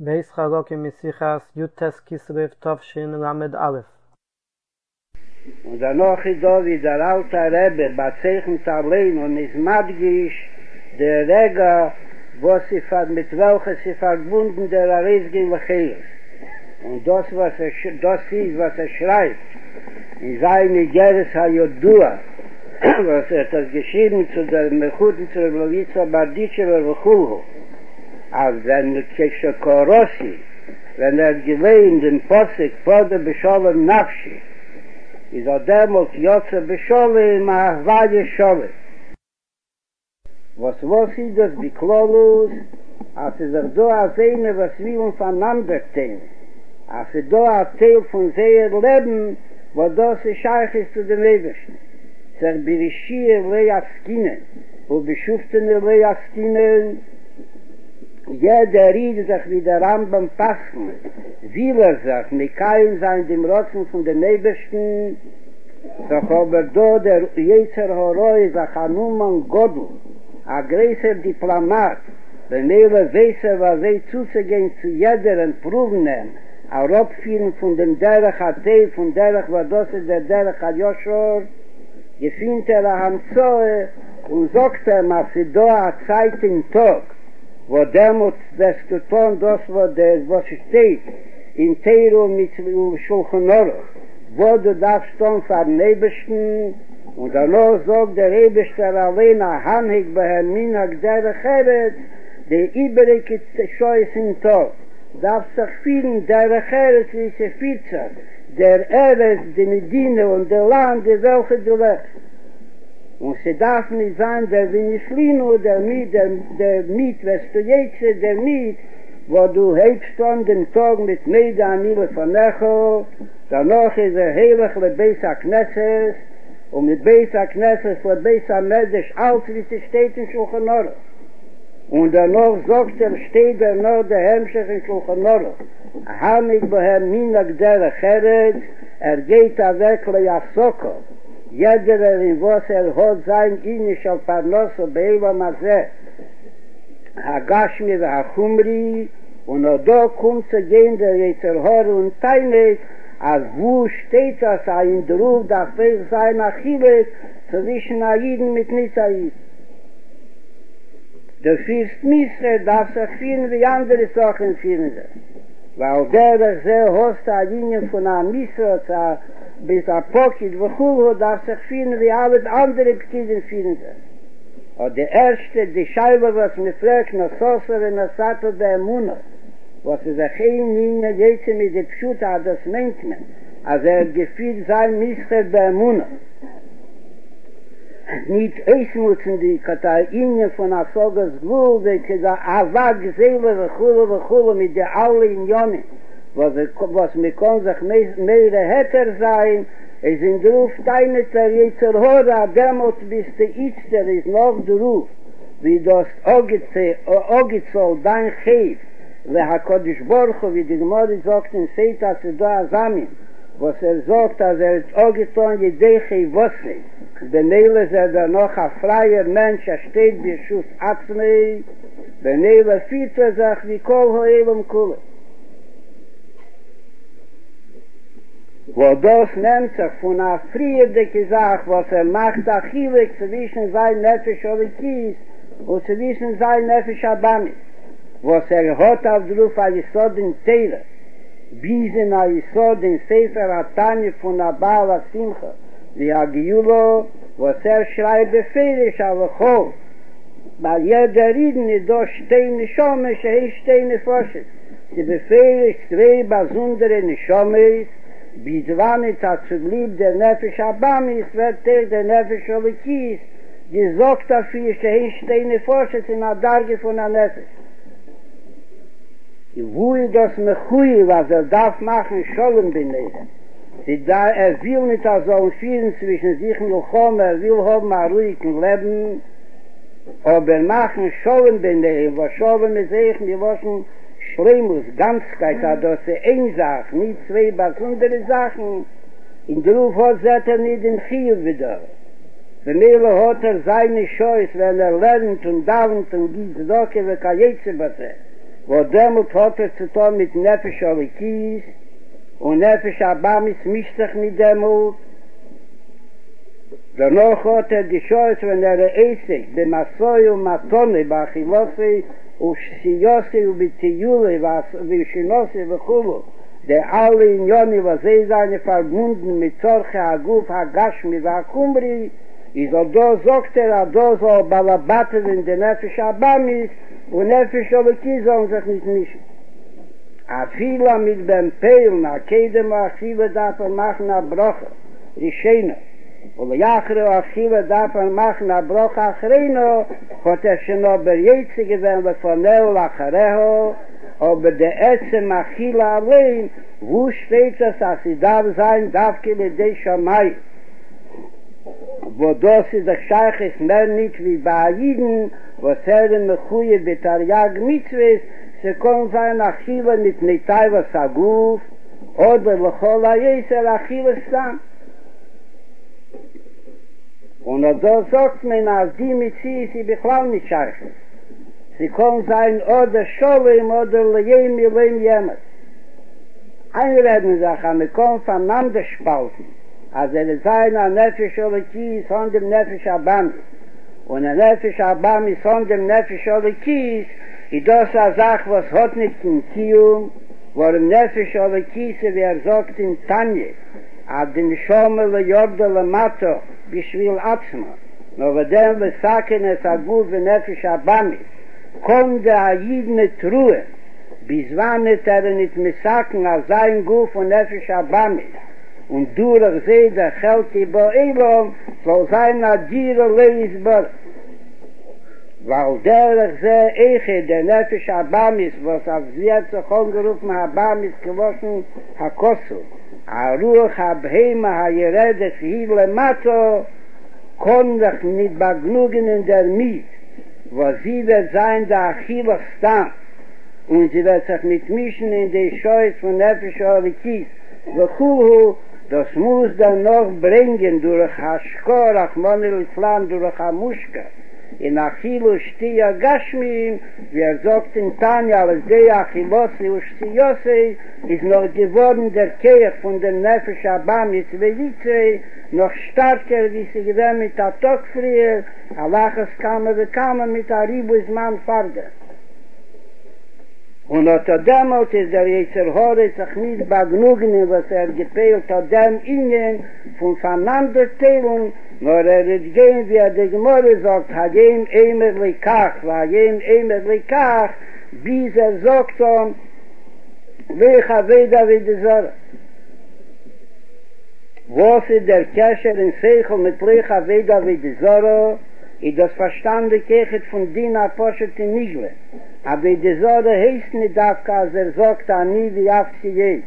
בייס חלוקי מסיחס יוטס כיסרב תופשין למד א'. ונוכי דובי דרלת הרבה בצייך מתעלין ונזמדגיש דה רגע wo sie von mit welcher sie verbunden der Reisgen verkehrt. Und das, was er, das ist, was er schreibt, in seine Geres Hayodua, was er das geschrieben zu der Mechuten, zu der Lovica Barditschewa Vuchulho. Aber wenn Kesha Korossi, wenn er gewähnt den Posig vor der Besholem Nafshi, ist er dämmelt Jotze Besholem, Ahwadi Sholem. Was ist das Beklolus, als es da als eine, was wir untereinander teilen, als da ein Teil von seinem Leben, wo das Scheich ist zu dem Ewigsten. Zer Bereshie Leiaskinen, wo beschuftene Leiaskinen, jeder redet sich wie der Rambam passen, will er sich mit keinem sein dem Rotzen von dem Ewigsten, doch aber da der Jetzer Horoi sagt Hanuman Godel, a greiser Diplomat, wenn er weiß, was er zuzugehen zu jederen Prüfungen, a Robfilm von dem Derech Hatei, von Derech Vadose, der Derech Hajoshor, gefühlt er an Hanzoe und sagt er, dass sie da eine Zeit im Tag, wo Demut des Tuton, das, was steht, in Teiro mit Schulchen Oroch, wo du darfst dann vernebeln, und danach sagt der Rebester allein a Hanhig bei Herrn Minag der Cheret, der Ibereke Scheuß im Tag, darf sich vielen der Cheret wie sie Fitzer, der Eres, die Medine und der Land, die welche du lebst. Und sie darf nicht sein, der Vinislino, der Miet, was du jetzt, der Miet, wo du hebst an den Tag mit Meida an Ile von Necho, danach ist heilig lebeis a Knesses, und mit Beis HaKnesses, mit Beis HaMedesh, alles wie sie steht in Schulchan Aruch. Und danach sagt er, steht er noch der Hemmschach in Schulchan Aruch. Hanig bohem minag derech Eretz, er geht er weg lejasoko. Jeder er in was er hat sein, ihn ist auf Parnasso, be'eva mazeh. Hagashmi v'hachumri, und auch da kommt zu gehen der Yetzer Hora und Tainet, als wo steht das ein Ruf, dass es sein Achilles zwischen Aiden mit Nicht-Aiden. Der Fürst Misre darf sich finden, wie andere Sachen finden. Weil der sehr hoste Aiden von einem Misre bis Apokid, wo Chulho darf sich finden, wie alle andere Ptiden finden. Und der erste, die Scheibe, was mir fragt, nach Sosere, nach Sato, der Emunah, was es auch ein Linie geht mit der Pschuta, das meint man, als er gefühlt sein Mischer der Emunah. Nicht ausnutzen die Katarinien von Asogas Glul, welche der Avag, Seele, Wachula, mit der Aule in Joni, was mir kann sich mehrere Heter sein, es sind Ruf, deine Zerjetzer Hora, demot bis der Itzter ist noch der Ruf, wie das Ogizol, dein Chef, והקודש ברוך הוא ודגמורי זוקטן סייטה סדו עזמים ועשר זוקטה זה אוגטון ידי חייבוסי בנילה זה דנוח הפרייר מנש השתית ברשות עצמי בנילה פיצה זך וכל הועלם כולה ודוס נמצך פון הפרייר דקיזך ועשר מחת החילק צווישן זי נפש הוריקיס וצווישן זי נפש הבאמית was er hat auf der Luft ein Jesod in Teile, Biesen ein Jesod in Sefer Atani von Abba la Simcha, wie Agiulo, was er schreibt befehlisch, aber hoch, weil jeder Rieden ist da stehen Nishome, sie stehen Nefosche, sie befehlisch zwei besondere Nishome, bis wann es hat zu lieb der Nefesh Abamis, wird der Nefesh Olekis, die sagt dafür, sie stehen Nefosche, in der Darge von der Nefesh. Wo ist das Mechui, was er darf machen, Scholem beneden? Er will nicht auf so ein Film zwischen sich und Chom, er will haben ein ruhiges Leben, aber machen Scholem beneden, was Scholem ist echt, wir waschen Schleimus, Ganzkeit, dass er eine Sache, nicht zwei besondere Sachen, in der Ruf hat er nicht den Chil wieder. Wenn er hat er seine Scheuß, wenn er lernt und dauert und gibt es doch, wenn er kein Jetze bezieht. ואדם מתחוטש אותו מת נפש הריקיס, ונפש הבאמיס משתך מדמות, ונוחות את גישורת ונרעסק, במסוי ומתוני, באכילוסי ובשיוסי ובציולי ובשינוסי וכו'. דעל עניוני וזה זעני פרגמונדן מצורכי הגוף הגשמי והקומרי, איזודו זוקטר הדוזו בלבטלן דנפש הבאמיס, ונפש הלוקי זון זך נתמישת. אפילו המתבמפלן, הקדם ואחילה דאפר מחנה ברוכה, רישינו, וליחרו אחילה דאפר מחנה ברוכה אחרינו, חותר שנו ברייצי גוון לפנהו לאחריהו, או בדעצם אחילה עליהם, והוא שפצס עשידיו זין דווקא לידי שמיים. ודוסי דחשייך אסמרנית ובעידן, וסרם מחויה בתרי"ג מצוות, שכל זין אכילה מתניתאי וסגוף, עוד ולכל היסר אכילה סתם. ונדו זאת מנעזי מציאס היא בכלל משייכת. שכל זין עוד השולם, עוד ליים יליים ימץ. Einreden Sachen, wir kommen voneinander spalten. אז אלה זין הנפש הלוקי סון דם נפש הבאמיס, ונפש הבאמיס סון דם נפש הלוקי ידוס הזך וס הות נתן קיום, ורם נפש הלוקי סביר זוגת עם תניה, עד דנשום ליורדה למטו בשביל עצמה, נובדם וסקן את הגוף ונפש הבאמיס, קום דהייד נטרוה, בזמן נתרן נתמסקן הזין גוף ונפש הבאמיס, und durch sie der Geld über Elom soll sein Adire Leisbar. Weil durch sie Eche der Nefesh Abamis, was auf sie hat sich angerufen, Abamis gewossen, Hakosu, Aruch Abheima, Hayeredes, Hivle Mato, konnach mit Bagnugen in der Miet, wo sie wird sein der Achilles Stamm, und sie wird sich mitmischen in die Scheuß von Nefesh Orikis, וכו'. Das muss dann noch bringen durch Haschkor, Achmoneliflan, durch Hamushka. In Achilu Shtia Gashmin, wie sagt in Tanja, als der Achilosi und Shtiosei, ist noch geworden der Keir von dem Nefesh Abamis Velitzei, noch starker, wie sie gewähnt mit der Tokfrier, Alachas Kama Bekama mit der Ribusman Farda. Und auch damals ist der Jezer Hore sich nicht begnügen, was gepeilt hat dem Ingen von Vereinanderteilung, nur wird gehen, wie die Gemara sagt, hageim eimer likach, hageim eimer likach, bis sagt um, lech aveda vedezara. Was ist der Kesher in Seichel mit lech aveda vedezara? Ist das verstande Kechet von Dina Poshet in Nigle. Aber die Sorge heißt nicht dafka, als sagt, ani wie auf sie geht.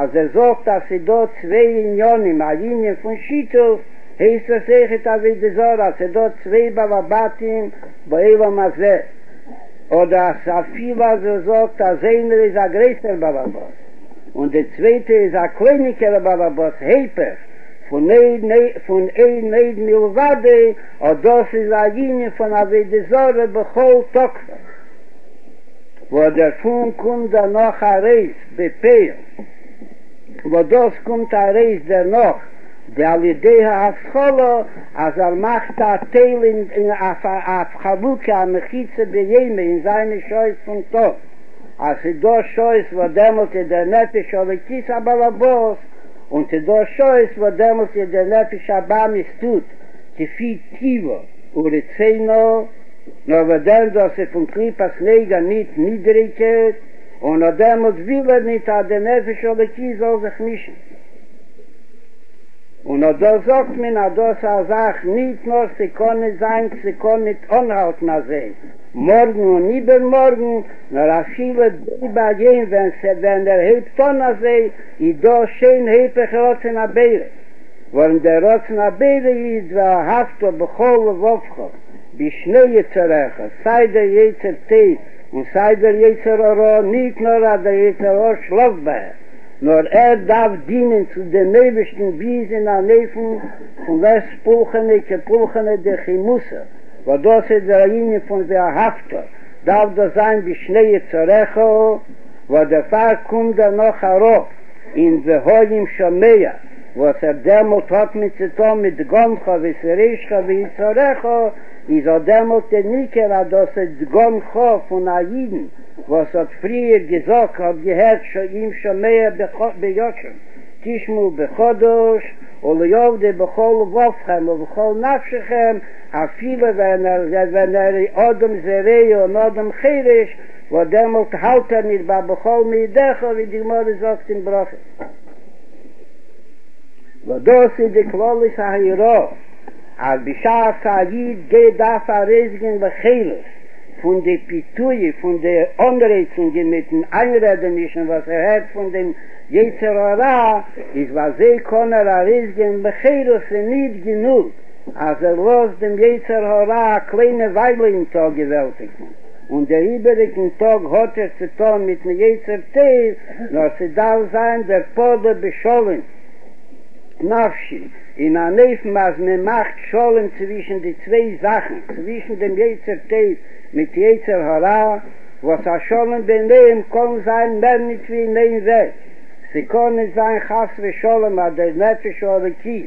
Als sagt, dass sie dort zwei Unionen, eine Linie von Schittuf, heißt das echt, aber die Sorge, als dort zwei Bababatim, bei Elam Azeh. Oder als Afiva sagt, als einer ist ein größer Bababot. Und der zweite ist ein kleiner Bababot, Heiper. von ein Neid Milvade, und das ist eine Linie von der Sorge bechol Tokfer. Wo der Funk kommt dann noch ein Reis, Bepeil. Wo das kommt ein Reis dann noch, der Alidea Ascholo, als macht ein Teil in Afchaluke, am Mechitze Bejeme, in seine Scheuß von Tod. Als das Scheuß, wo dämmelt der Nefesh Olekis Abalabos, und das Scheuß, wo dämmelt der Nefesh Abamis tut, Tifi Tivo, Urezeino, nur wenn der, dass er von Klippas Neger nicht niedriget, und an dem und will er nicht, an der Nefesh Oleki soll sich mischen. Und an das sagt man, an das er sagt, nicht nur, sie kann nicht sein, sie kann nicht anhalten sein. Morgen und übermorgen, nur an viele übergehen, wenn er hebt an sein, ist das schön hebig Rotsen Abele. Wenn der Rotsen Abele ist, war Haftor, Bechol und Wofchor. בשני יצריך, סיידר יצר טי וסיידר יצר אורו, נית נורא דה יצר אור שלוב בה, נור דאב דינן צו דה נבשטן ויזן הנפן ולס פולחנה כפולחנה דה חימוסה, ודוסת דה איני פון דה ההפטר, דווקא זין בשני יצרךו, ודפר קום דנוח הרוב, אין זהויים שמיה, וסרדם אותות מצטו מדגונך וסרישך ויצרךו, איזודם אותה ניקר עד עושה דגונך פונאידן, ועושה פריר גזוק עד יהד שאין שמיה ביושם, תשמו בחודש, וליובדי בכל לבבכם ובכל נפשכם, אפילו ונראה אדם זרעי ונאדם חירש, ודמות הלתם ידבר בכל מידך ודגמור זוקתם ברכה. ודוסי דקלוליס ההירו, על בשעה סעיד גדף הרזגן וחילס, von der Pitui, von der Anreizung, die mit den Einrednischen, was hört von dem Jezerara, ist, was sie kann errissen, Becherus nicht genug, als los dem Jezerara kleine Weile im Tag gewältigen. Und der übrigen Tag hat zu tun mit dem Jezer-Teil, nur sie darf sein, der Pode beschollen. Nafshi, in a Neifmaß, man macht Schollen zwischen die zwei Sachen, zwischen dem Jezer-Teil mit Jezer Hara, was a Schollen benehm, kann sein mehr nicht wie in ein Weg. Sie können sein Chas ve Schollen, a der Nefesh Oreki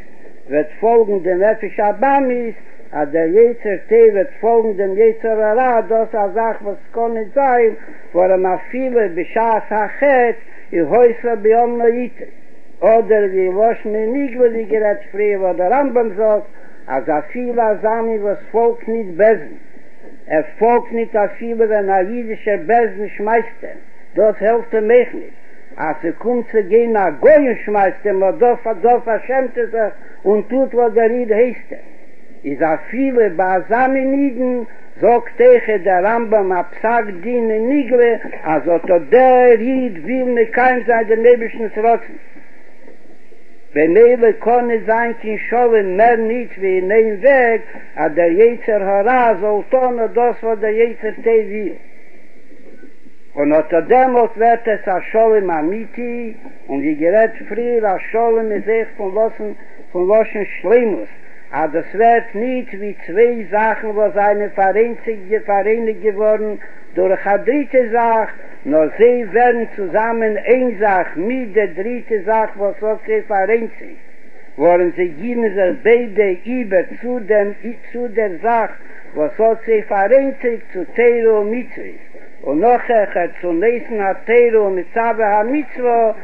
wird folgen dem Nefesh Abamis, a der Jezer-Teil wird folgen dem Jezer Hara, das a Sach, was kann nicht sein, vor allem a viele Beschaß hachet, i Häusler beyom Noite. Oder wie was mir nicht williger hat früher, wo der Rambam sagt, als a viele Asami, was folgt nicht besen. Es folgt nicht a viele, wenn a jüdischer besen schmeißt dem. Das hilft dem mich nicht. Als kommt zu gehen, a Goyen schmeißt dem, und das verschämt es sich und tut, was der Ried heißt dem. Ist a viele, bei Asami nieden, sagt Teche der Rambam, a Psag Dine Nigle, also der Ried will nicht kein sein, den Nebischen zu rotzen. Wenn Ewe konne sein, kein Schollen mehr nicht wie in einem Weg, aber der Jezer Hara soll tun das, was der Jezer Tei will. Und unter dem Ort wird es als Schollen Amiti, und wie gerät früher als Schollen ist echt von Loschen Schlimmes, aber das wird nicht wie zwei Sachen, was eine vereinigt geworden durch eine dritte Sache, nur sie werden zusammen eine Sache mit der dritte Sache, was sie vereinigt sind. Wollen sie gehen sich beide über zu der Sache, was sie vereinigt, zu Teiro und Mitzvah. Und nachher zu nächsten hat Teiro und Mitzvah,